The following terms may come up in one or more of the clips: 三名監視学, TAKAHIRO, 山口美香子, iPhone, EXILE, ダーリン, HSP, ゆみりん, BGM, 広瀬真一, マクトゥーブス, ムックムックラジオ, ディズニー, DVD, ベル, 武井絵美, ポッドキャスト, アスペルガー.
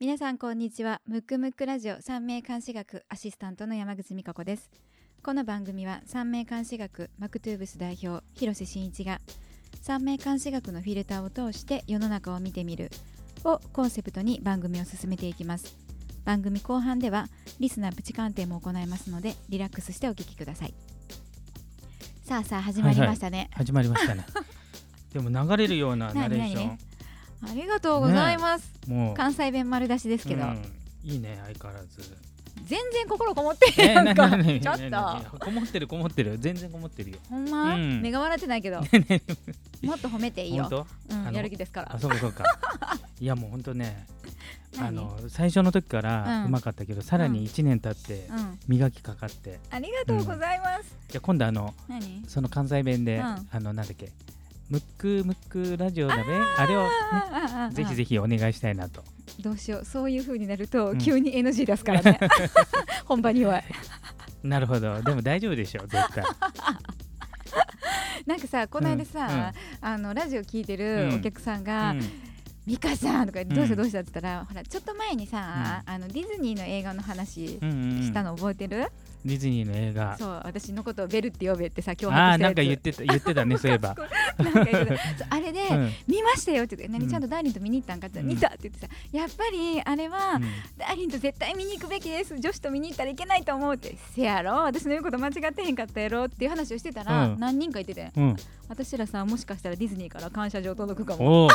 皆さんこんにちは。ムックムックラジオ三名監視学アシスタントの山口美香子です。この番組は三名監視学マクトゥーブス代表広瀬真一が三名監視学のフィルターを通して世の中を見てみるをコンセプトに番組を進めていきます。番組後半ではリスナープチ鑑定も行いますのでリラックスしてお聞きください。さあ始まりましたね、はいはい、始まりましたねでも流れるようなナレーションね、ありがとうございます、ね、もう関西弁丸出しですけど、うん、いいね。相変わらず全然心こもってるやんか、ちょっとこもってる全然こもってるよ、ほんま、うん、目が笑ってないけどもっと褒めていいよ、うん、やる気ですから。あ、そうかいやもうほんとね最初の時からうまかったけど、うん、さらに1年経って磨きかかって、うん、ありがとうございます、うん、じゃあ今度その関西弁で、うん、なんだっけムックムックラジオだべ、あれを、ね、ぜひぜひお願いしたいなと。どうしよう、そういう風になると急に NG 出すからね、うん、本番に弱いなるほど、でも大丈夫でしょ絶対なんかさ、この間さ、うん、ラジオ聞いてるお客さんが、うんうん、ミカさんとかどうしたって言ったら、うん、ほらちょっと前にさ、うん、ディズニーの映画の話したの覚えてる？ディズニーの映画、そう、私のことをベルって呼べってさ、脅迫してるやつ。あ、なんか言ってたねそういえばなんか言ってたあれで、うん、見ましたよって言って、何ちゃんとダーリンと見に行ったんかって、うん、見たって言ってさ、やっぱりあれは、うん、ダーリンと絶対見に行くべきです、女子と見に行ったらいけないと思うって、せやろ私の言うこと間違ってへんかったやろっていう話をしてたら、うん、何人か言ってて、うん、私らさ、もしかしたらディズニーから感謝状届くかも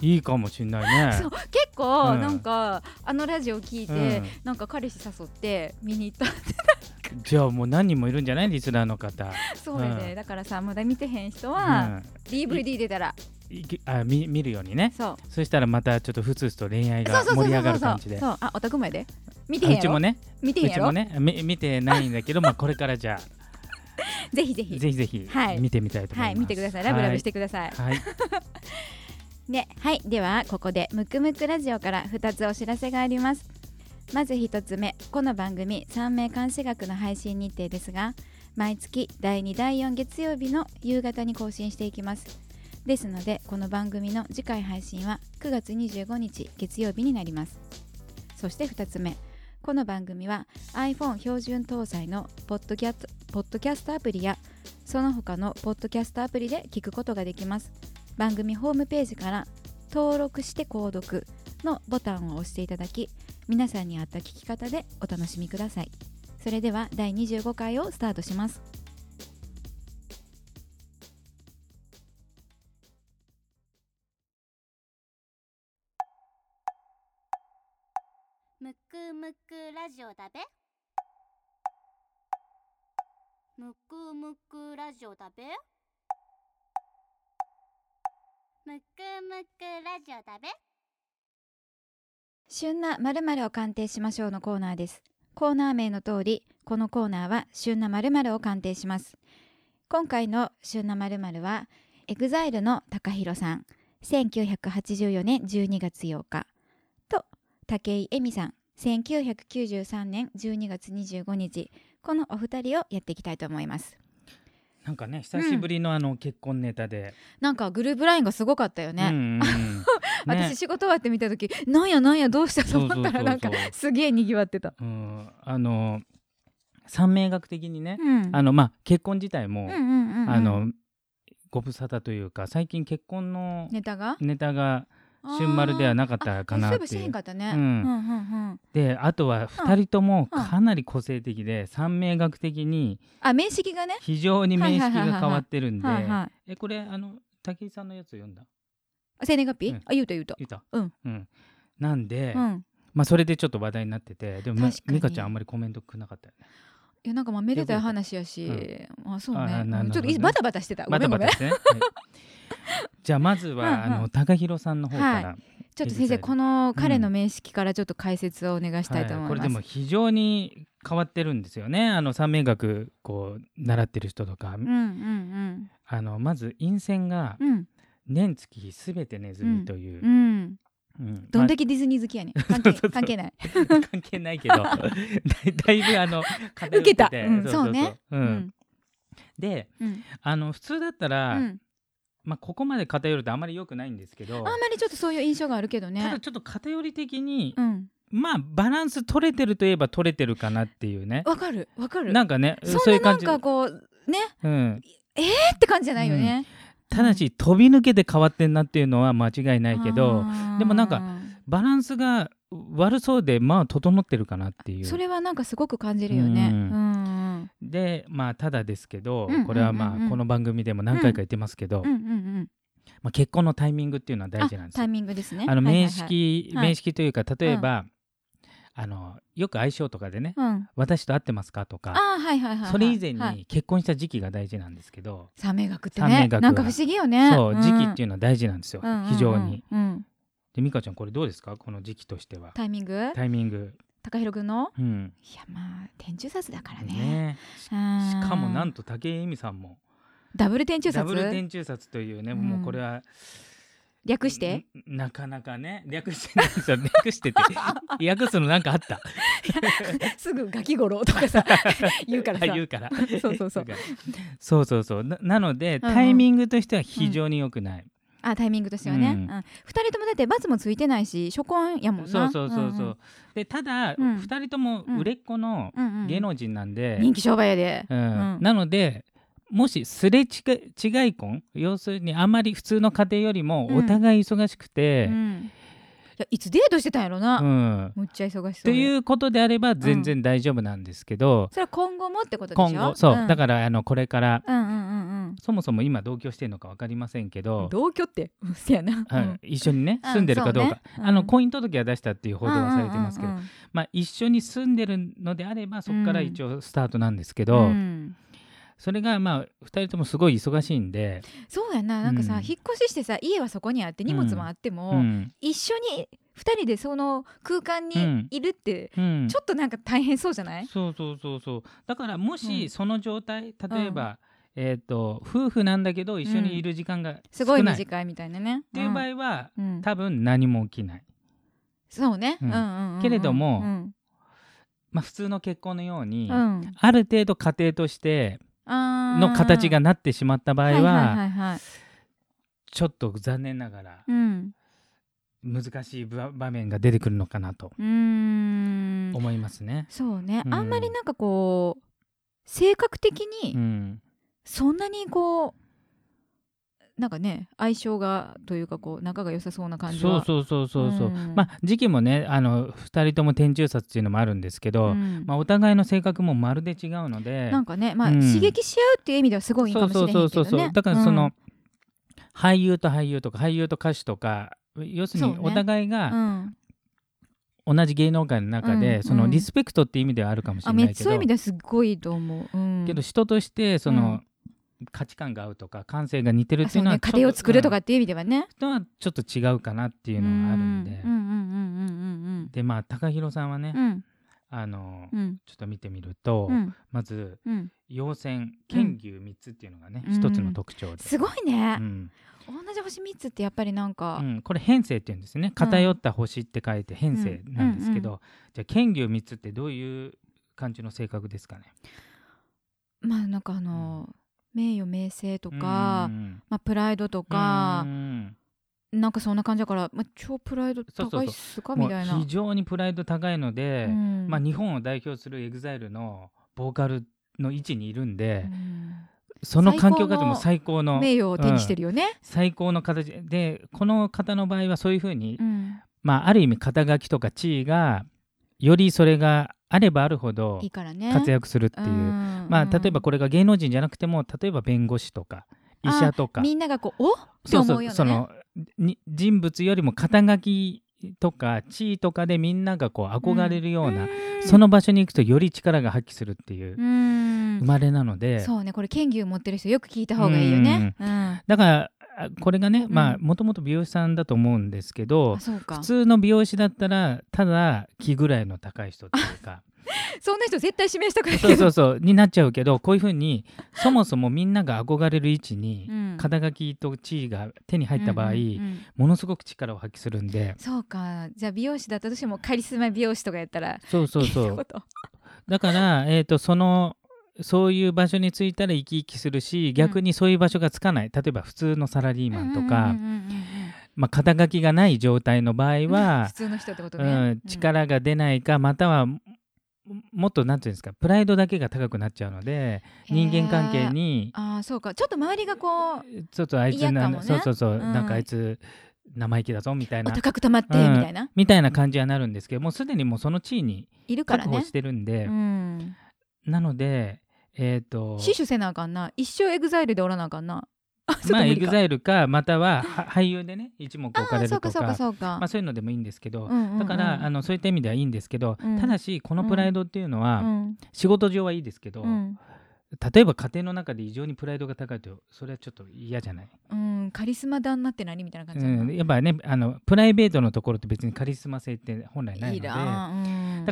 いいかもしんないねそう、結構、うん、なんかラジオ聞いて、うん、なんか彼氏誘って見に行ったってじゃあもう何人もいるんじゃないリスナーの方そうだね、うん、だからさ、まだ見てへん人は、うん、DVD 出たら見るようにね。そう、そしたらまたちょっとふつふつと恋愛が盛り上がる感じで。そう、あ、おたくまで見てへんやろ、うちもね見てへんやろ、うちもね見てないんだけどまあこれからじゃあぜひ、はい、見てみたいと思います、はい、見てください、ラブラブしてください、はいね、はい、ではここでムクムクラジオから2つお知らせがあります。まず1つ目、この番組三名監視学の配信日程ですが、毎月第2第4月曜日の夕方に更新していきます。ですのでこの番組の次回配信は9月25日月曜日になります。そして2つ目、この番組は iPhone 標準搭載のポッドキャストアプリやその他のポッドキャストアプリで聞くことができます。番組ホームページから登録して購読のボタンを押していただき、皆さんに合った聞き方でお楽しみください。それでは第25回をスタートします。むくむくラジオだべ。むくむくラジオだべ。むくむくラジオだべ。旬な〇〇を鑑定しましょうのコーナーです。コーナー名の通り、このコーナーは旬な〇〇を鑑定します。今回の旬な〇〇は EXILE のTAKAHIROさん、1984年12月8日と武井絵美さん、1993年12月25日、このお二人をやっていきたいと思います。なんかね、久しぶりの結婚ネタで、うん、なんかグループラインがすごかったよね、うんうんうんね、私仕事終わって見た時、なんやどうしたと思ったら、なんかすげえにぎわってた。三名学的にね、うん、結婚自体も、うんうんうんうん、ご無沙汰というか、最近結婚のネタが春丸ではなかったかなっていう。そういえばしへんかったね、うんうんうんうん、であとは2人ともかなり個性的で、うんうん、三名学的に面識がね、非常に面識が変わってるんで、これ武井さんのやつ読んだ生年月日、うん、言うた、うんうん、なんで、うん、まあそれでちょっと話題になってて、でも美香ちゃんあんまりコメントくなかったよね。いや、なんかまあめでたい話やし、うん、あ、そうね、ちょっとバタバタしてた、ごめんごめん、はい、じゃあまずはTAKAHIROさんの方から、はい、ちょっと先生、この彼の面識からちょっと解説をお願いしたいと思います、はい、これでも非常に変わってるんですよね。三名学こう習ってる人とか、うんうんうん、まず陰線が、うん、年月すべてネズミという、うんうんうん、どんだけディズニー好きやねん、関係ない関係ないけどだいぶ受けた、うん、そうね、うん、で、うん、普通だったら、うん、まあ、ここまで偏るとあまり良くないんですけど、あんまりちょっとそういう印象があるけどね。ただちょっと偏り的に、うん、まあバランス取れてるといえば取れてるかなっていうね。わかるわかる。なんかね、そんななんかこうね、うん、って感じじゃないよね、うん、ただし飛び抜けて変わってんなっていうのは間違いないけど、でもなんかバランスが悪そうでまあ整ってるかなっていう、それはなんかすごく感じるよね、うんうん、でまあただですけど、うんうんうんうん、これはまあこの番組でも何回か言ってますけど、うんうんうんうん、まあ、結婚のタイミングっていうのは大事なんですよ。タイミングですね。あの面識、はいはいはい、面識というか例えば、はい、あのよく相性とかでね、うん、私と会ってますかとか、あ、はいはいはいはい、それ以前に結婚した時期が大事なんですけど、三名学ってね、なんか不思議よね。そう、うん、時期っていうのは大事なんですよ、うんうんうん、非常に、うん。で美香ちゃんこれどうですか、この時期としてはタイミングTAKAHIRO君の、うん、いやまあ天中殺だからね、しかもなんと武井絵美さんもダブル天中殺というね、うん、もうこれは略してなかなかね、略してないんですよ略してて略すのなんかあったすぐガキゴロとかさ言うからさそう なのでタイミングとしては非常に良くない、うん、あ、タイミングですよね、うんうん、2人ともだってバツもついてないし初婚やもんな。そう、うん、でただ、うん、2人とも売れっ子の芸能人なんで、うんうんうん、人気商売やで、うんうん、なのでもしすれ違い婚、要するにあまり普通の家庭よりもお互い忙しくて、うんうん、いつデートしてたんやろな、うん、むっちゃ忙しそうということであれば全然大丈夫なんですけど、うん、それは今後もってことでしょ。今後そう、うん、だからこれから、うんうんうんうん、そもそも今同居してるのか分かりませんけど、同居ってせやな、うん、一緒にね住んでるかどうか、うん、婚姻届は出したっていう報道はされてますけど、うんうんうんうん、まあ、一緒に住んでるのであればそこから一応スタートなんですけど、うんうん、それがまあ2人ともすごい忙しいんで。そうやな、なんかさ、うん、引っ越ししてさ、家はそこにあって荷物もあっても、うんうん、一緒に2人でその空間にいるって、うん、ちょっとなんか大変そうじゃない？そうだからもしその状態、うん、例えば、うん、夫婦なんだけど一緒にいる時間が少ない、うん、すごい短いみたいなねっていう場合は、うん、多分何も起きない。そうね、うんうんうん、けれども、うんまあ、普通の結婚のように、うん、ある程度家庭としての形がなってしまった場合はちょっと残念ながら、うん難しい場面が出てくるのかなと思いますね。そうね、あんまりなんかこう性格的にそんなにこう、なんかね相性がというかこう仲が良さそうな感じは。そう、まあ時期もね2人とも天中殺っていうのもあるんですけど、うんまあ、お互いの性格もまるで違うのでなんかね、まあうん、刺激し合うっていう意味ではすごいいいかもしれないけどね。そうだからその、うん、俳優とか俳優と歌手とか要するにお互いが同じ芸能界の中でそのリスペクトっていう意味ではあるかもしれないけど、そういう意味ではすごいと思う、うん、けど人としてその価値観が合うとか感性が似てるっていうのは、家庭を作るとかっていう意味ではねとはちょっと違うかなっていうのがあるんで。でまあTAKAHIROさんはね、うんちょっと見てみると、うん、まず、うん、陽線剣牛3つっていうのがね、うん、一つの特徴ですごいね、うん同じ星3つってやっぱりなんか、うん、これ変性って言うんですね。偏った星って書いて変性なんですけど、うんうんうん、じゃあ剣牛3つってどういう感じの性格ですかね。まあなんか名誉名声とか、うんまあ、プライドとか、うんなんかそんな感じだから、まあ、超プライド高いっすかみたいな。もう非常にプライド高いので、うんまあ、日本を代表するEXILEのボーカルの位置にいるんで、うんその環境がでも最高の名誉を手にしてるよね、うん、最高の形でこの方の場合はそういうふうに、うんまあ、ある意味肩書きとか地位がよりそれがあればあるほど活躍するっていう、いいからね、うんまあ、例えばこれが芸能人じゃなくても例えば弁護士とか医者とかみんながこうおって思うよね。その人物よりも肩書きとか地位とかでみんながこう憧れるような、うん、その場所に行くとより力が発揮するっていう生まれなので、そうねこれ剣牛持ってる人よく聞いた方がいいよね、うんうん、だからこれがねまあもともと美容師さんだと思うんですけど、普通の美容師だったらただ気ぐらいの高い人っていうかそんな人絶対指名したくないけどそうになっちゃうけど、こういうふうにそもそもみんなが憧れる位置に肩書きと地位が手に入った場合、うんうんうん、ものすごく力を発揮するんで。そうか、じゃあ美容師だったとしてもカリスマ美容師とかやったらそうだからそのそういう場所に着いたら生き生きするし、逆にそういう場所がつかない、例えば普通のサラリーマンとか、まあ、肩書きがない状態の場合は普通の人ってことね、力が出ないか、またはもっとなんていうんですか、プライドだけが高くなっちゃうので、人間関係にそうか、ちょっと周りがこうちょっとあいつ嫌かもね、そう、なんかあいつ生意気だぞみたいな、お高くたまって、みたいな感じはなるんですけど、もうすでにもうその地位に確保してるんで、なので死守せなあかんな、一生EXILEでおらなあかんなまあEXILEか、または俳優でね一目置かれるとか、まあ、そういうのでもいいんですけど、だからそういった意味ではいいんですけど、ただしこのプライドっていうのは、仕事上はいいですけど、例えば家庭の中で異常にプライドが高いと、それはちょっと嫌じゃない、カリスマ旦那って何みたいな感じ、やっぱね、プライベートのところって別にカリスマ性って本来ないので、だか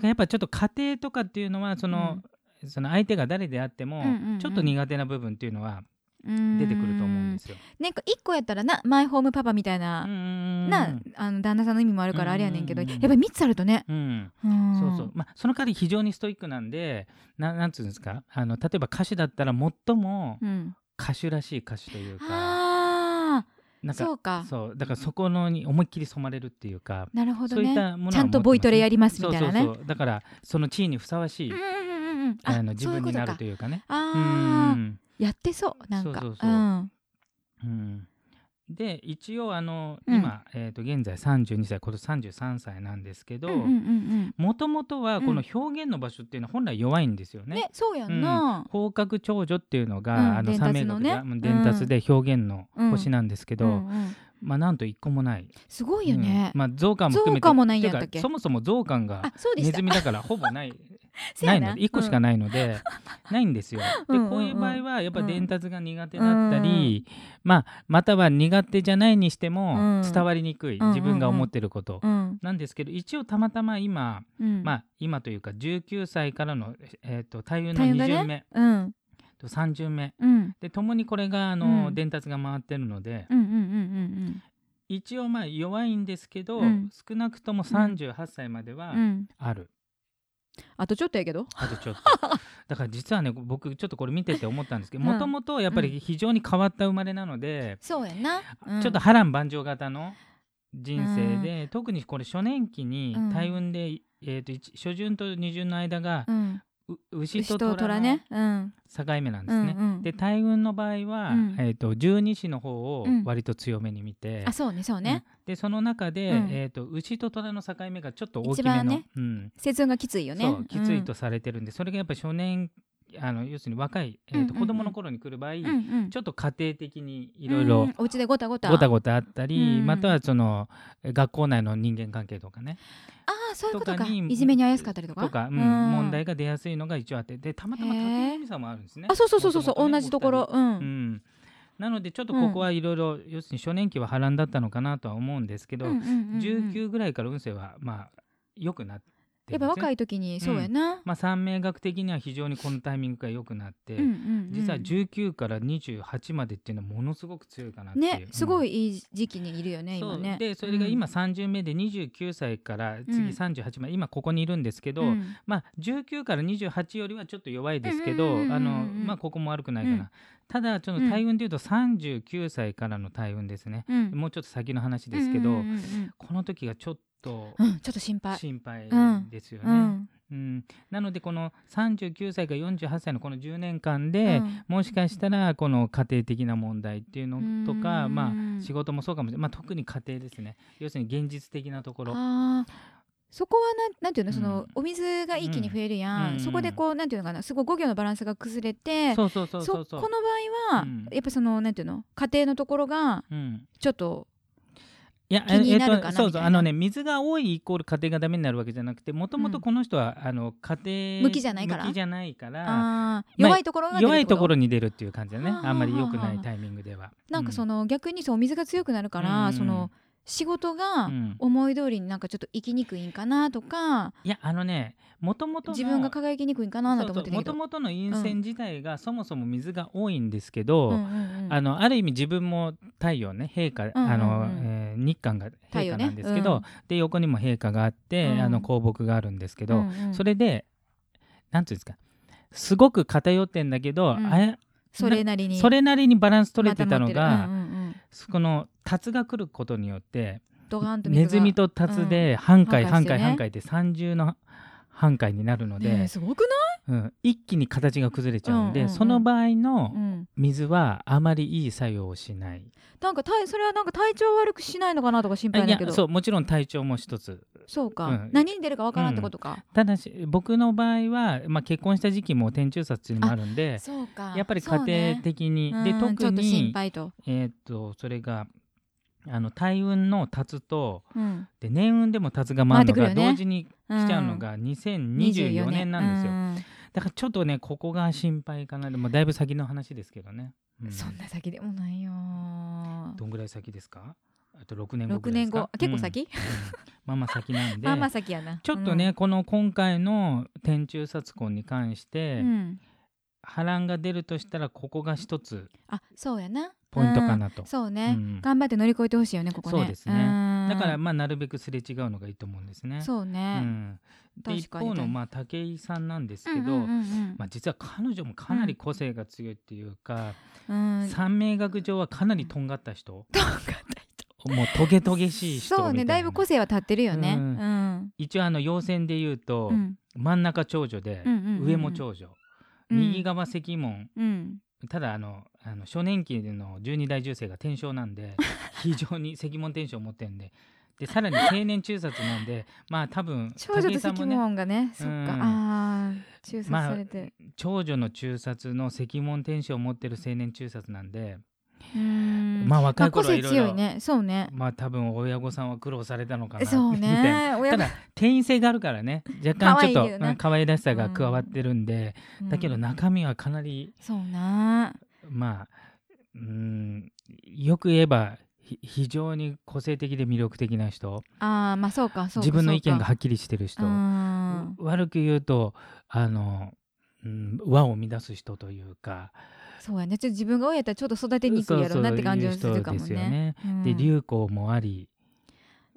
らやっぱちょっと家庭とかっていうのはその相手が誰であっても、ちょっと苦手な部分っていうのは出てくると思うんですよ。なんか1個やったらな、マイホームパパみたいな、旦那さんの意味もあるからあれやねんけど、やっぱり3つあるとね、そう、まあ、その代わり非常にストイックなんで、なんつうんですか、例えば歌手だったら最も歌手らしい歌手というか、なんかそうだからそこのに思いっきり染まれるっていうか、なるほどね、そういったものは持ってますね、ちゃんとボイトレやりますみたいなね、そうだからその地位にふさわしい、自分になるというかね、やってそうなんか、で一応今、現在32歳、今年33歳なんですけど、もともとはこの表現の場所っていうのは本来弱いんですよね。そうやんな、広角長女っていうのが3名学が伝達で表現の星なんですけど、まあ、なんと1個もない、すごいよね、まあ、増刊も含めて、増刊もないやったっけ、そもそも増刊がネズミだからほぼないないので、1個しかないので、ないんですよ。でこういう場合はやっぱ伝達が苦手だったり、または苦手じゃないにしても伝わりにくい、自分が思ってることなんですけど、一応たまたま今、まあ今というか19歳からの大運の2巡目と3巡目で、ともにこれが伝達が回ってるので、一応まあ弱いんですけど、少なくとも38歳まではある。あとちょっとやけど、あとちょっとだから実はね、僕ちょっとこれ見てて思ったんですけど、もともとやっぱり非常に変わった生まれなので、そうやな、ちょっと波乱万丈型の人生で、特にこれ初年期に大運で、初旬と二旬の間が、牛と虎の境目なんですね。で大運の場合は、十二支の方を割と強めに見て、そうね、でその中で、牛と虎の境目がちょっと大きめの、節運がきついよね、そうきついとされてるんで、それがやっぱり初年、要するに若い、子供の頃に来る場合、ちょっと家庭的にいろいろお家でごたごたあったり、またはその学校内の人間関係とかね、そういうことか、いじめにあやすかったりとか、問題が出やすいのが一応あって、でたまたま竹内さんもあるんですね。そう、同じところ、なのでちょっとここはいろいろ、要するに初年期は波乱だったのかなとは思うんですけど、19ぐらいから運勢はまあ良くなって、やっぱ若い時にそうやな、まあ三名学的には非常にこのタイミングが良くなって、実は19から28までっていうのはものすごく強いかなっていうね、すごいいい時期にいるよね今ね。でそれが今30名で29歳から次38まで今ここにいるんですけど、まあ19から28よりはちょっと弱いですけど、まあここも悪くないかな。ただちょっと大運でいうと39歳からの大運ですね、もうちょっと先の話ですけど、この時がちょっと心配ですよね、なのでこの39歳から48歳のこの10年間で、もしかしたらこの家庭的な問題っていうのとか、まあ仕事もそうかもしれない、まあ、特に家庭ですね、要するに現実的なところ、そこはなんていうの、そのお水が一気に増えるやん、そこでこうなんていうのかな、すごい5行のバランスが崩れて、この場合はやっぱそのなんていうの、家庭のところがちょっと気になるかなみたいな。そうそう、水が多いイコール家庭がダメになるわけじゃなくて、もともとこの人は家庭向きじゃないから、弱いところに出るっていう感じだね。あんまり良くないタイミングでは、なんかその逆にそう、水が強くなるからその仕事が思い通りになんかちょっと生きにくいんかなとか、いや元々の自分が輝きにくいんかなと思ってたけど、元々の陰線自体がそもそも水が多いんですけど、ある意味自分も太陽ね、陛下、日韓が陛下なんですけど、で横にも陛下があって、香木があるんですけど、それでなんていうんですか、すごく偏ってんだけど、うん、あれそれなりにバランス取れてたのが、うんうんうん、このタツが来ることによってネズミとタツで半解って30の半解になるので、ね、すごくない、うん、一気に形が崩れちゃうので、うんうんうん、その場合の水はあまりいい作用をしない、うん、なんかそれはなんか体調悪くしないのかなとか心配だけど、いやそうもちろん体調も一つそうか、うん、何に出るかわからんってことか、うん、ただし僕の場合は、まあ、結婚した時期も天中殺にもあるんで、そうかやっぱり家庭的に、ね、で特にちょっと心配と、それが大運の辰と、うん、で年運でも辰が回るのが同時に来ちゃうのが2024年なんですよ、うんうん、だからちょっとねここが心配かな。でもだいぶ先の話ですけどね、うん、そんな先でもないよ。どんぐらい先ですか？あと6年後ぐらいですか？6年後結構先、うん、まあまあ先なんでまあまあ先やな、うん、ちょっとねこの今回の天中殺婚に関して、うん、波乱が出るとしたらここが一つ、あそうやなポイントかなと、うん、そうね、うん、頑張って乗り越えてほしいよねここね。そうですね、だからまあなるべくすれ違うのがいいと思うんですね。そうね、うん、で一方のまあ武井さんなんですけど、うんうんうんうん、まあ、実は彼女もかなり個性が強いっていうか、うん、三名学上はかなりとんがった人、とんがった人もうトゲトゲしい人みたいな。そうねだいぶ個性は立ってるよね、うんうん、一応要線で言うと、うん、真ん中長女で、うんうんうんうん、上も長女、うん、右側関門、うん、ただ初年期の12代10世が天正なんで非常に関門天正を持ってるん でさらに青年中殺なんでまあ多分長女と関門がね、そっか、あ中殺されて、まあ、長女の中殺の関門天正を持ってる青年中殺なんで、うん、まあ若い頃はいろいろ、まあ、個性強いね。そうね、まあ多分親御さんは苦労されたのかな。そうねただ転移性があるからね若干ちょっと可愛らしさが加わってるんで、うん、だけど中身はかなり、そうな、まあよく言えば非常に個性的で魅力的な人、あ、まあ、そうか自分の意見がはっきりしてる人、悪く言うと和を乱す人というか、そうやね、ちょっと自分が親やったらちょっと育てにくいやろうなって感じがするかもね。そうですよね、うん、で流行もあり、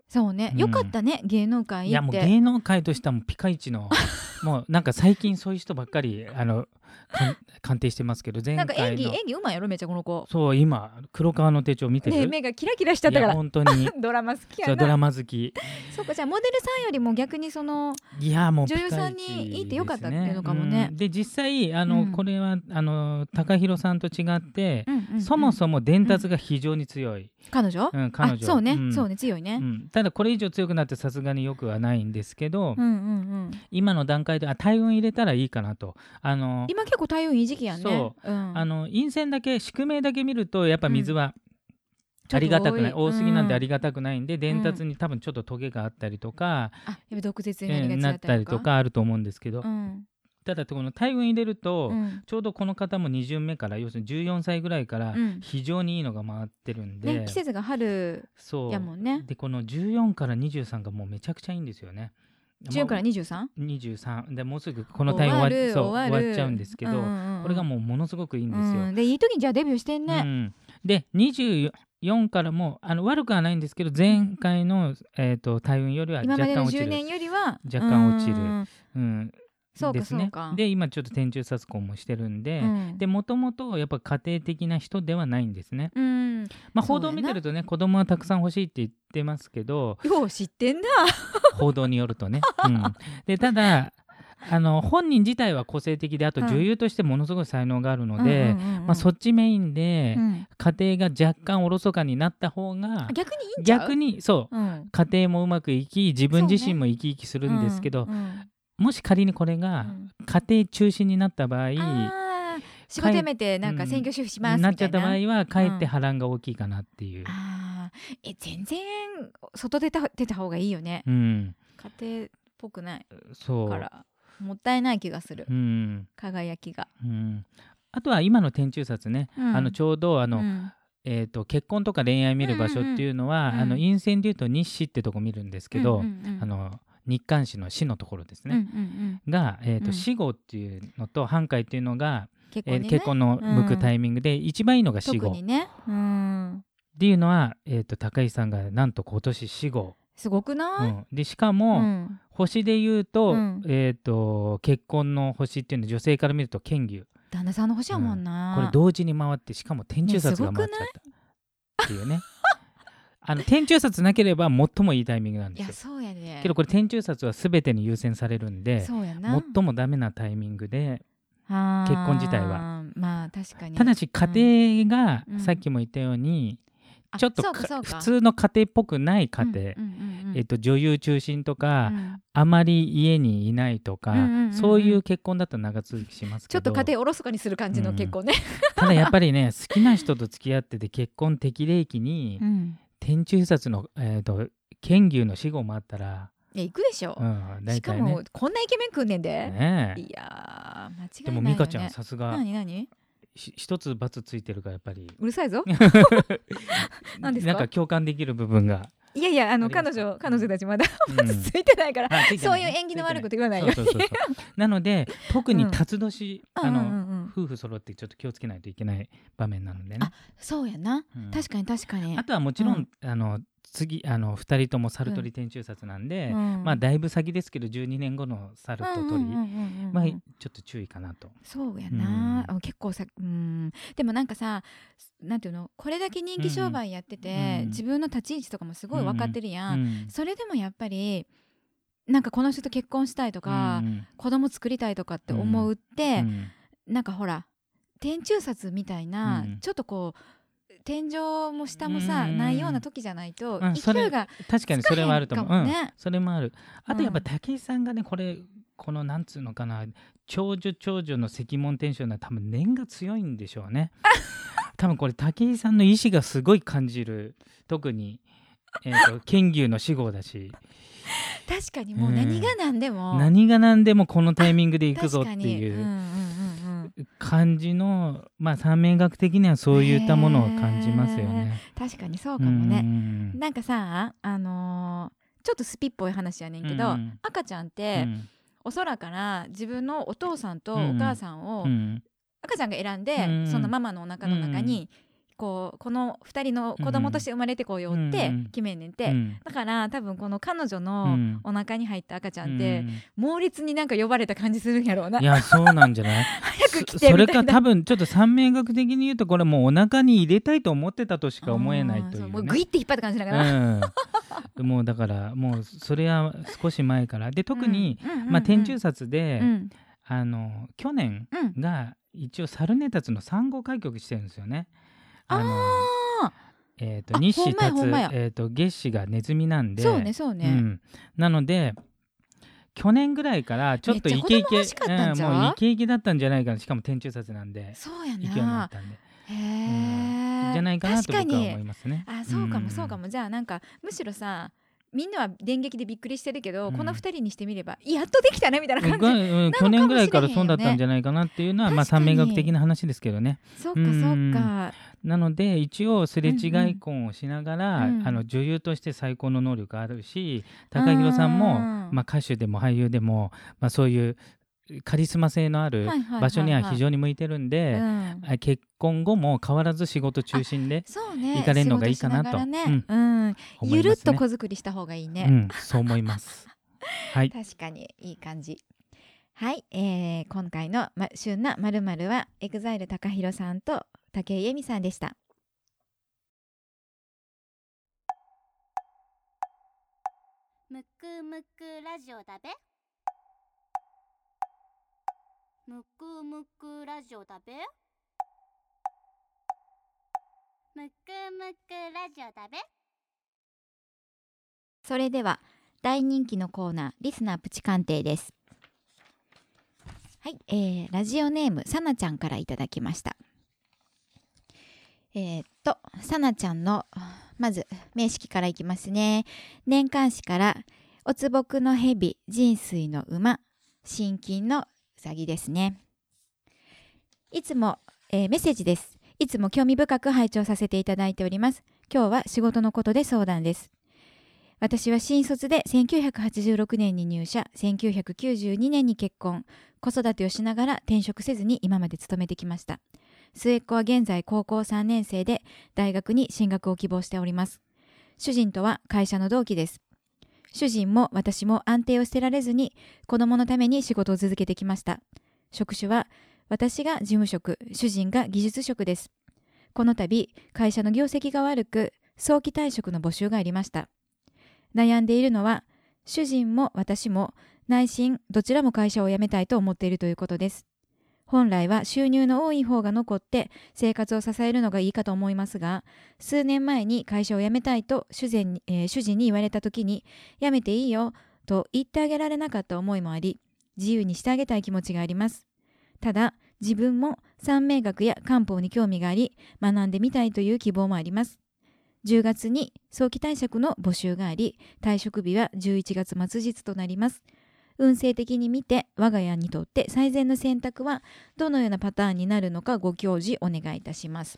そうね、うん、よかったね芸能界って。いやもう芸能界としてはもうピカイチのもうなんか最近そういう人ばっかり鑑定してますけど、前回のなんか演技うまいやろめっちゃこの子。そう今黒川の手帳見てる、ね、目がキラキラしちゃったから。いや本当にドラマ好きやな。そうドラマ好きそうか、じゃあモデルさんよりも逆にそのいやもう女優さんにいいってよかったっていうのかもね。で実際うん、これはTAKAHIROさんと違って、うんうんうん、そもそも伝達が非常に強い、うん、彼女そうね、うん、そうね強いね、うん、ただこれ以上強くなってさすがによくはないんですけど、うんうんうん、今の段階で大運入れたらいいかなと。今結構大運いい時期やね。そう、うん、陰線だけ宿命だけ見るとやっぱ水はありがたくない、うん、多すぎなんでありがたくないんで、うん、伝達に多分ちょっとトゲがあったりとか、うん、あやっぱ毒舌になったりとかあると思うんですけど、うん、ただこの大運入れると、うん、ちょうどこの方も2巡目から要するに14歳ぐらいから非常にいいのが回ってるんで、うんね、季節が春やもんね。そうでこの14から23がもうめちゃくちゃいいんですよね。10から 23? 23でもうすぐこのタイム終わっちゃうんですけど、うんうんうん、これがもうものすごくいいんですよ。でいい時にじゃあデビューしてんね、うん、で24からも悪くはないんですけど前回の、タイ運よりは若干落ちる。今までの10年よりは若干落ちる、うん、うんそうかそうか。で今ちょっと天中殺婚もしてるんで、うん、でもともとやっぱ家庭的な人ではないんですね、うんまあ、報道見てるとね子供はたくさん欲しいって言ってますけどよう知ってんな報道によるとね、うん、でただ本人自体は個性的であと女優としてものすごい才能があるので、まあそっちメインで家庭が若干おろそかになった方が逆にいいんちゃう？逆にそう、うん、家庭もうまくいき自分自身も生き生きするんですけど、もし仮にこれが家庭中心になった場合、仕事辞めてなんか専業主婦しますみたいな、うん、なっちゃった場合はかえって波乱が大きいかなっていう、うん、全然外出た方がいいよね、うん、家庭っぽくないからもったいない気がする、うん、輝きが、うん、あとは今の天中殺ね、うん、ちょうどうん結婚とか恋愛見る場所っていうのは、うんうん、陰線でいうと日誌ってとこ見るんですけど、うんうんうん、日刊誌の誌のところですね、うんうんうん、が、死後っていうのと半解っていうのが結婚、ね結婚の向くタイミングで、うん、一番いいのが死後特に、ね、うんっていうのは、高井さんがなんと今年死後すごくない、うん、でしかも、うん、星でいうと、うん、結婚の星っていうのは女性から見ると剣牛旦那さんの星やもんな、うん、これ同時に回って、しかも天中殺が回っちゃったっていうね。天中殺なければ最もいいタイミングなんですよ。いやそうやね、けどこれ天中殺は全てに優先されるんで、そうやな、最もダメなタイミングで結婚自体は、まあ、確かに。ただし家庭が、うん、さっきも言ったように、うん、ちょっと普通の家庭っぽくない家庭、女優中心とか、うん、あまり家にいないとか、うんうんうん、そういう結婚だと長続きしますけど、ちょっと家庭おろそかにする感じの結婚ね、うん、ただやっぱりね好きな人と付き合ってて結婚適齢期に、うん、天中殺の、剣牛の死後もあったら行くでしょ、うんね、しかもこんなイケメンくんねんで、ね、いや間違いないよね。でも美香ちゃんさすが何一つ罰ついてるからやっぱりうるさいぞ何ですか、なんか共感できる部分が、いやいや彼女たちまだ罰ついてないから、うん、そういう縁起の悪いこと言わないよそうそうそうなので特に辰年、うん夫婦揃ってちょっと気をつけないといけない場面なのでね。あそうやな、うん、確かにあとはもちろん、うん、次2人ともサルトリ天中殺なんで、うんまあ、だいぶ先ですけど12年後のサルトトリはちょっと注意かなと。そうやな、うん、結構さ、うん、でもなんかさなんていうのこれだけ人気商売やってて、うん、自分の立ち位置とかもすごい分かってるやん、うんうん、それでもやっぱりなんかこの人と結婚したいとか、うん、子供作りたいとかって思うって、うんうん、なんかほら天中殺みたいな、うん、ちょっとこう天井も下もさないような時じゃないと勢いが確かにそれはあると思う、ねうん、それもある。あとやっぱ武井さんがねこのなんつうのかな長女の石門天守は多分念が強いんでしょうね多分これ武井さんの意志がすごい感じる、特に、剣牛の死後だし確かにもう何が何でも、うん、何が何でもこのタイミングで行くぞっていう感じの、まあ、三名学的にはそういったものを感じますよね。確かにそうかもね、うん、なんかさ、ちょっとスピっぽい話やねんけど、うん、赤ちゃんって、うん、お空から自分のお父さんとお母さんを、うん、赤ちゃんが選んで、うん、そのママのお腹の中に、うんこの2人の子供として生まれてこうよって決めんねんて、うん、だから多分この彼女のお腹に入った赤ちゃんって、うん、猛烈になんか呼ばれた感じするんやろうな。いやそうなんじゃない早く来てみたいな。それか多分ちょっと三名学的に言うとこれもうお腹に入れたいと思ってたとしか思えないというね。もうグイって引っ張った感じだから、うん、もうだからもうそれは少し前からで特に、うんうんうんうん、まあ、天中殺で、うん、去年が一応猿ネタツの産後開局してるんですよね。日誌たつ、月誌がネズミなんでそうね、うん、なので去年ぐらいからちょっとイケイケ、もうイケイケだったんじゃないかな。しかも天中殺なんでそうやな勢いになったんでじゃないかなと僕は思いますね。あそうかも、うん、じゃあなんかむしろさみんなは電撃でびっくりしてるけど、うん、この二人にしてみればやっとできたねみたいな感じなのかもしれへんよね。去年ぐらいからそうだったんじゃないかなっていうのは、まあ、三名学的な話ですけどね。そうかなので一応すれ違い婚をしながら、うんうん、女優として最高の能力があるし、TAKAHIROさんも、まあ、歌手でも俳優でも、まあ、そういうカリスマ性のある場所には非常に向いてるんで、うん、結婚後も変わらず仕事中心で行かれるのがいいかなと、ゆるっと子作りした方がいいね、うん、そう思います、はい、確かにいい感じ。はい、今回の旬な〇〇はEXILE TAKAHIROさんと武井絵美さんでした。むくむくラジオだべむくむくラジオだべむくむくラジオだべ。それでは大人気のコーナーリスナープチ鑑定です。はい、ラジオネームさなちゃんからいただきました。さなちゃんのまず名式からいきますね。年間誌からおつぼくの蛇、人水の馬、神金の詐欺ですね。いつも、メッセージです。いつも興味深く拝聴させていただいております。今日は仕事のことで相談です。私は新卒で1986年に入社、1992年に結婚、子育てをしながら転職せずに今まで勤めてきました。末っ子は現在高校3年生で大学に進学を希望しております。主人とは会社の同期です。主人も私も安定を捨てられずに子供のために仕事を続けてきました。職種は私が事務職、主人が技術職です。この度、会社の業績が悪く、早期退職の募集がありました。悩んでいるのは、主人も私も内心どちらも会社を辞めたいと思っているということです。本来は収入の多い方が残って生活を支えるのがいいかと思いますが、数年前に会社を辞めたいと主人に言われた時に、辞めていいよと言ってあげられなかった思いもあり、自由にしてあげたい気持ちがあります。ただ、自分も三名学や漢方に興味があり、学んでみたいという希望もあります。10月に早期退職の募集があり、退職日は11月末日となります。運勢的に見て、我が家にとって最善の選択はどのようなパターンになるのかご教示お願いいたします。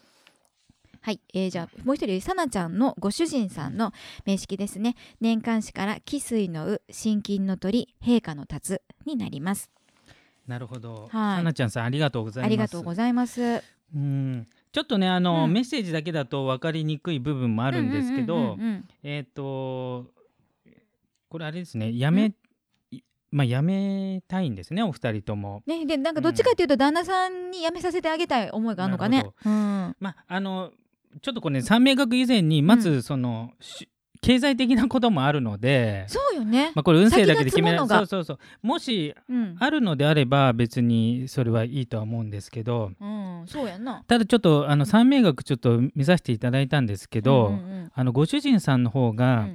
はい、じゃあもう一人、さなちゃんのご主人さんの名式ですね。年間誌から「紀水の雨、真金の鳥、陛下の立つ」になります。なるほど。さなちゃんさん、ありがとうございます。ありがとうございます。ちょっとね、メッセージだけだと分かりにくい部分もあるんですけど、これあれですね、辞めたいんですね、お二人とも。ね、で、なんかどっちかというと旦那さんに辞めさせてあげたい思いがあるのかね。ちょっとこれ、ね、三名学以前にまずその、経済的なこともあるので、そうよね。これ運勢だけで決めない。もしあるのであれば別にそれはいいとは思うんですけど、そうやな。ただちょっと三名学ちょっと見させていただいたんですけど、ご主人さんの方が、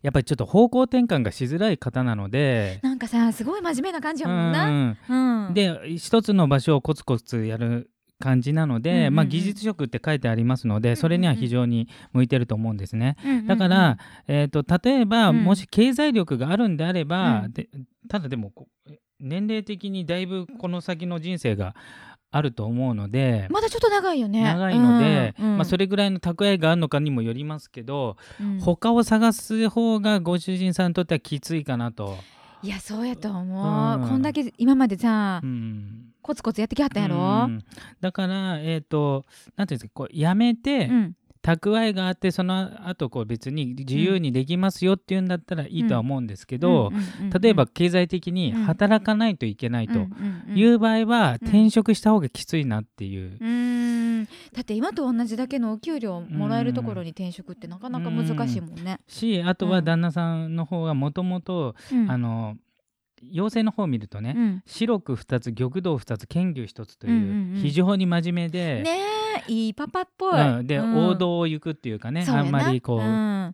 やっぱりちょっと方向転換がしづらい方なので、なんかさ、すごい真面目な感じやもんな。で、一つの場所をコツコツやる感じなので、技術職って書いてありますので、それには非常に向いてると思うんですね。だから、例えば、もし経済力があるんであれば、ただでも年齢的にだいぶこの先の人生があると思うので、まだちょっと長いよね。長いので、それぐらいの蓄えがあるのかにもよりますけど、他を探す方がご主人さんにとってはきついかなと。いや、そうやと思う。こんだけ今までさ、コツコツやってきはったやろ。だからなんていうんですか、こうやめて、蓄えがあって、その後こう別に自由にできますよっていうんだったらいいとは思うんですけど、例えば経済的に働かないといけないという場合は転職した方がきついなっていう。だって今と同じだけのお給料もらえるところに転職ってなかなか難しいもんね。し、あとは旦那さんの方がもともと妖精の方を見るとね、白く2つ、玉堂2つ、剣牛1つという非常に真面目で、いいパパっぽい、で、王道を行くっていうかね、あんまりこう、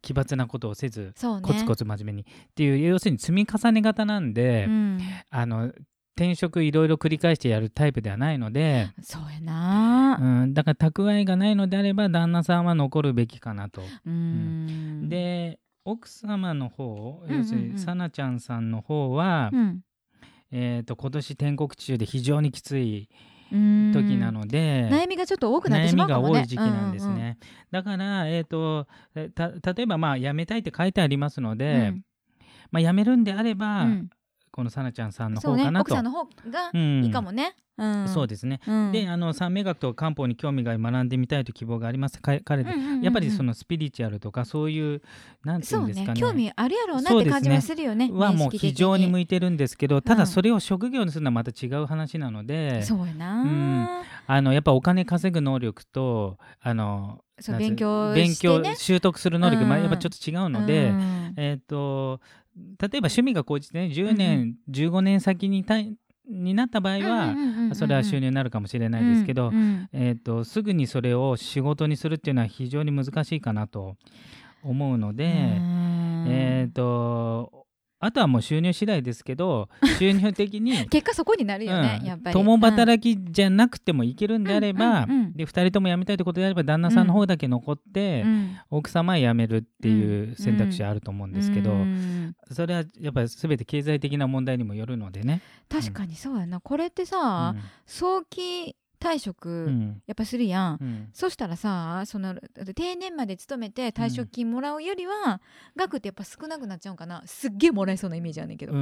奇抜なことをせず、コツコツ真面目にっていう、要するに積み重ね型なんで、転職いろいろ繰り返してやるタイプではないので、そうやな、だから蓄えがないのであれば旦那さんは残るべきかなと。で、奥様の方、要するにさなちゃんさんの方は、今年天国中で非常にきつい時なので、悩みがちょっと多くなってしまうかもね。悩みが多い時期なんですね。だから、例えば辞めたいって書いてありますので、辞めるんであれば、このさなちゃんさんの方かなと。そうね、奥さんの方がいいかもね。そうですね。で、三名学と漢方に興味が学んでみたいと希望があります。彼でやっぱりそのスピリチュアルとか、そういうなんていうんですかね、興味あるやろうなって感じがするよね。はもう非常に向いてるんですけど、ただそれを職業にするのはまた違う話なので、そうやな。やっぱお金稼ぐ能力と勉強習得する能力、やっぱちょっと違うので、例えば趣味が高じて、ね、10年、15年先になった場合はそれは収入になるかもしれないですけど、すぐにそれを仕事にするっていうのは非常に難しいかなと思うので、あとはもう収入次第ですけど、収入的に結果そこになるよね、やっぱり共働きじゃなくてもいけるんであれば、で、2人とも辞めたいということであれば旦那さんの方だけ残って、奥様は辞めるっていう選択肢あると思うんですけど、それはやっぱり全て経済的な問題にもよるのでね。確かにそうやな。これってさ、早期退職やっぱするやん、そしたらさ、その定年まで勤めて退職金もらうよりは、額ってやっぱ少なくなっちゃうかな。すっげえもらえそうなイメージあんねんけど、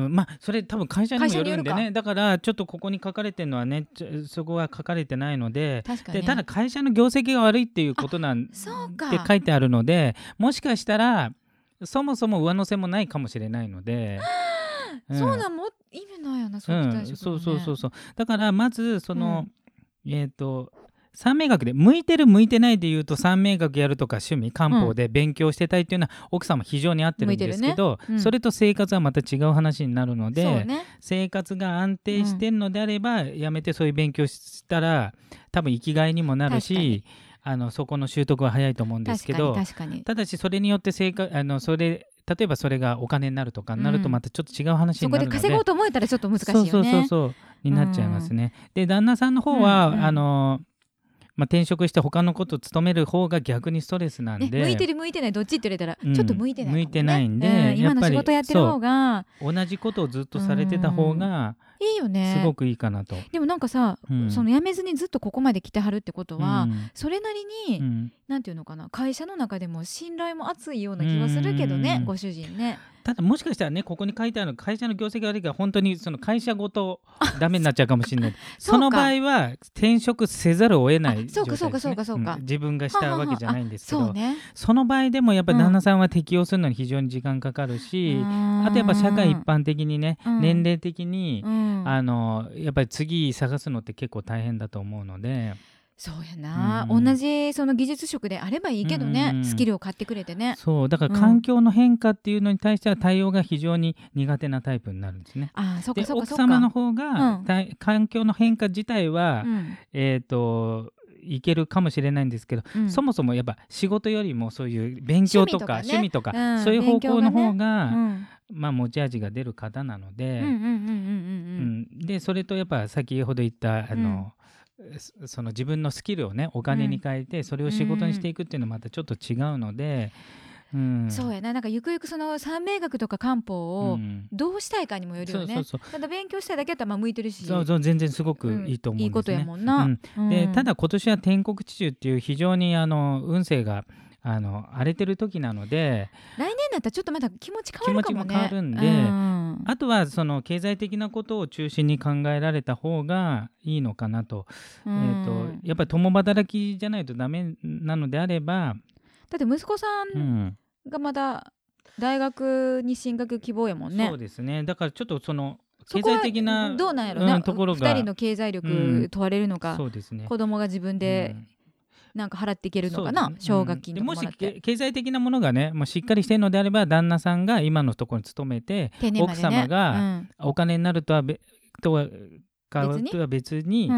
それ多分会社にもよるんでね。だからちょっとここに書かれてるのはね、そこは書かれてないので、で、ただ会社の業績が悪いっていうことなんで書いてあるので、もしかしたらそもそも上乗せもないかもしれないのでそうなの、意味ないよな、早期退職もね、そうだからまずその、三名学で向いてる向いてないで言うと、三名学やるとか趣味漢方で勉強してたいっていうのは奥さんも非常に合ってるんですけど、ね、それと生活はまた違う話になるので、ね、生活が安定してるのであれば、やめてそういう勉強したら多分生きがいにもなるし、そこの習得は早いと思うんですけど、ただしそれによって例えばそれがお金になるとかになるとまたちょっと違う話になるので、そこで稼ごうと思えたらちょっと難しいよね。そうになっちゃいますね。で旦那さんの方は、転職して他のことを務める方が逆にストレスなんで、ね、向いてる向いてないどっちって言われたらちょっと向いてないかもね、向いてないんで、今の仕事やってる方が同じことをずっとされてた方がいいよね、すごくいいかなと。でもなんかさ、その辞めずにずっとここまで来てはるってことは、それなりに、なんていうのかな、会社の中でも信頼も厚いような気はするけどね、ご主人ね。ただもしかしたらね、ここに書いてある会社の業績が悪いから本当にその会社ごとダメになっちゃうかもしれないその場合は転職せざるを得ない状態ですね。自分がしたわけじゃないんですけど、その場合でもやっぱり旦那さんは適応するのに非常に時間かかるし、あとやっぱ社会一般的にね、年齢的に、やっぱり次探すのって結構大変だと思うので。そうやな、同じその技術職であればいいけどね、スキルを買ってくれてね。そうだから環境の変化っていうのに対しては対応が非常に苦手なタイプになるんですね。で奥様の方が、環境の変化自体は、いけるかもしれないんですけど、そもそもやっぱ仕事よりもそういう勉強とか趣味とか、そういう方向の方が、持ち味が出る方なので、でそれとやっぱ先ほど言ったその自分のスキルをねお金に変えて、それを仕事にしていくっていうのはまたちょっと違うので、そうやな、なんかゆくゆくその三名学とか漢方をどうしたいかにもよるよね。ただ勉強したいだけだったら向いてるし、全然すごくいいと思うんですね、いいことやもんな。でただ今年は天国地中っていう非常に運勢が荒れてる時なので、来年だったらちょっとまだ気持ち変わるかもね。気持ちも変わるんで、あとはその経済的なことを中心に考えられた方がいいのかなと。やっぱり共働きじゃないとダメなのであれば、だって息子さんがまだ大学に進学希望やもんね、そうですね。だからちょっとその経済的などうなんやろうな、ところが2人の経済力問われるのか、そうですね、子供が自分で、なんか払っていけるのかな、奨学金とかもらって。もし経済的なものがねもうしっかりしているのであれば、旦那さんが今のところに勤めて、ね、奥様がお金になるとは別に、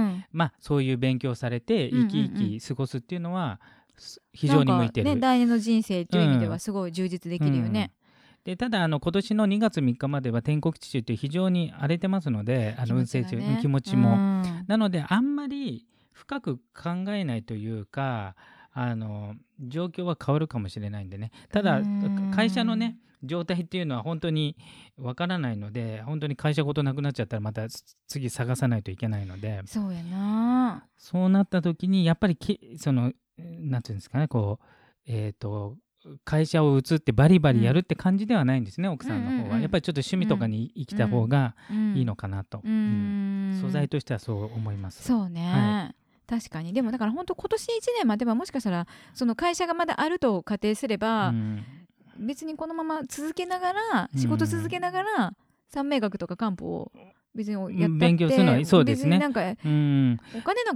そういう勉強されて生き生き過ごすっていうのは非常に向いてる、なんかね、来年の人生という意味ではすごい充実できるよね、でただ今年の2月3日までは天国地中って非常に荒れてますので、運勢中の気持ちも、なのであんまり深く考えないというか、状況は変わるかもしれないんでね。ただ会社のね状態っていうのは本当にわからないので、本当に会社ごとなくなっちゃったらまた次探さないといけないので、そうやな、そうなった時にやっぱりそのなんていうんですかね、会社を移ってバリバリやるって感じではないんですね、奥さんの方は。やっぱりちょっと趣味とかに生きた方がいいのかなと、素材としてはそう思います。そうね、確かに。でもだから本当今年1年待てば、もしかしたらその会社がまだあると仮定すれば、別にこのまま続けながら、仕事続けながら三名学とか漢方を別にやったって勉強するのは、そうですね、別になんかお金なんか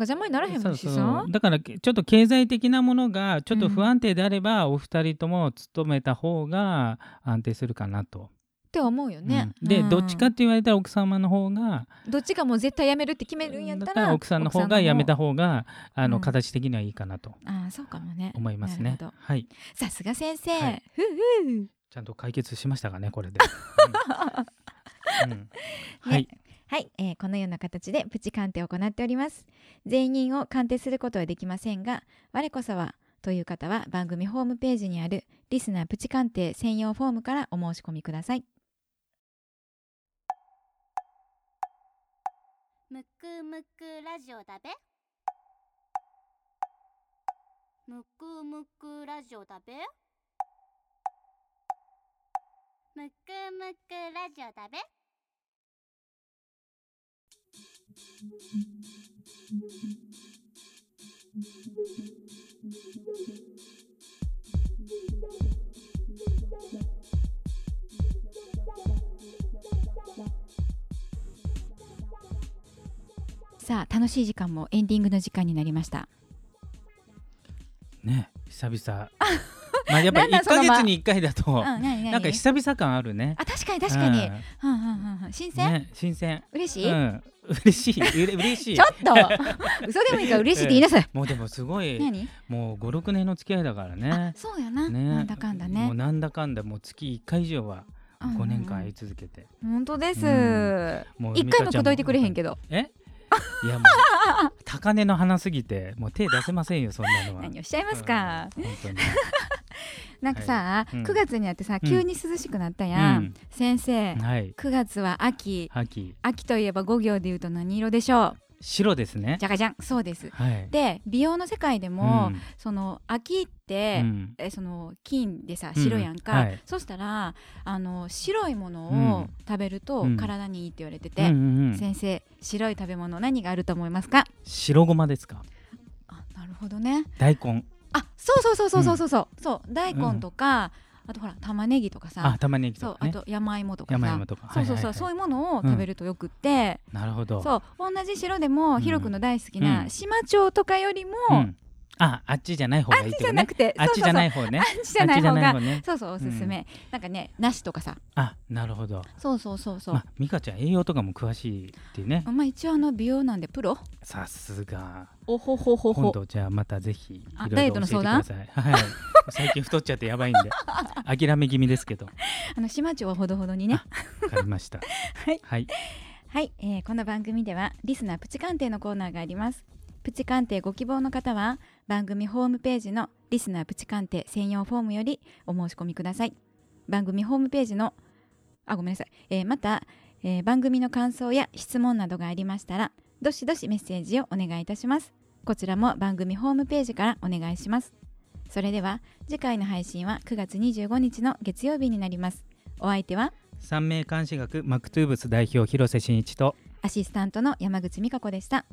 邪魔にならへんもんしさ。だからちょっと経済的なものがちょっと不安定であれば、お二人とも勤めた方が安定するかなとって思うよね、で、どっちかって言われたら奥様の方が、どっちかもう絶対辞めるって決めるんやったら奥さんの方が辞めた方が形的にはいいかなと、そうかもね、思いますね。さすが先生、ちゃんと解決しましたかね、これで。このような形でプチ鑑定を行っております。全員を鑑定することはできませんが、我こそはという方は番組ホームページにあるリスナープチ鑑定専用フォームからお申し込みください。むくむくラジオだべ、むくむくラジオだべ、むくむくラジオだべ。さあ楽しい時間もエンディングの時間になりましたね。久々まあやっぱり1ヶ月に1回だとなんか久々感あるね。あ、確かに確かに、うん、新鮮、ね、新鮮、嬉しい、うん、嬉しいちょっと嘘でもいいから嬉しいって言いなさい、もうでもすごいもう 5,6 年の付き合いだからね。あ、そうやな、ね、なんだかんだね、もうなんだかんだもう月1回以上は5年間会い続けて、うん、本当です、うん、もう1回も口説いてくれへんけど、えいやもう高値の花すぎてもう手出せませんよそんなのは何をおっしゃいますか、うん、本当になんかさ、はい、9月になってさ、うん、急に涼しくなったやん、うん、先生、はい、9月は秋といえば5行で言うと何色でしょう。白ですね。じゃがじゃん、そうです、はい、で美容の世界でも、うん、その秋って、うん、その金でさ白やんか、うんはい、そしたら白いものを食べると体にいいって言われてて、うんうんうん、先生白い食べ物何があると思いますか。白ごまですか。あ、なるほどね。大根。あ、そう、大根とか、うん、あとほら玉ねぎとかさあ、玉ねぎとか、ね、そう、あと山芋とかさ、山芋とか、はいはいはい、そういうものを食べるとよくって、うん、なるほど。そう、同じ白でもヒロ君の大好きな島町とかよりも、うんうん、あっちじゃない方がいいってことね。あっちじゃなくて、あっちじゃない方がそうそうおすすめ、うん、なんかね、梨とかさあ、なるほど。そう、ま、美香ちゃん栄養とかも詳しいっていうね。まあ一応美容なんでプロ。さすが。おほほほほ。今度じゃあまたぜひいろいろダイエットの相談。はい。最近太っちゃってやばいんで諦め気味ですけど。島町はほどほどにね。わかりました。はいはい、はいこの番組ではリスナープチ鑑定のコーナーがあります。プチ鑑定ご希望の方は番組ホームページのリスナープチ鑑定専用フォームよりお申し込みください。番組ホームページのごめんなさい、また、番組の感想や質問などがありましたらどしどしメッセージをお願いいたします。こちらも番組ホームページからお願いします。それでは次回の配信は9月25日の月曜日になります。お相手は三名監視学マクトゥーブス代表広瀬真一とアシスタントの山口美香子でした。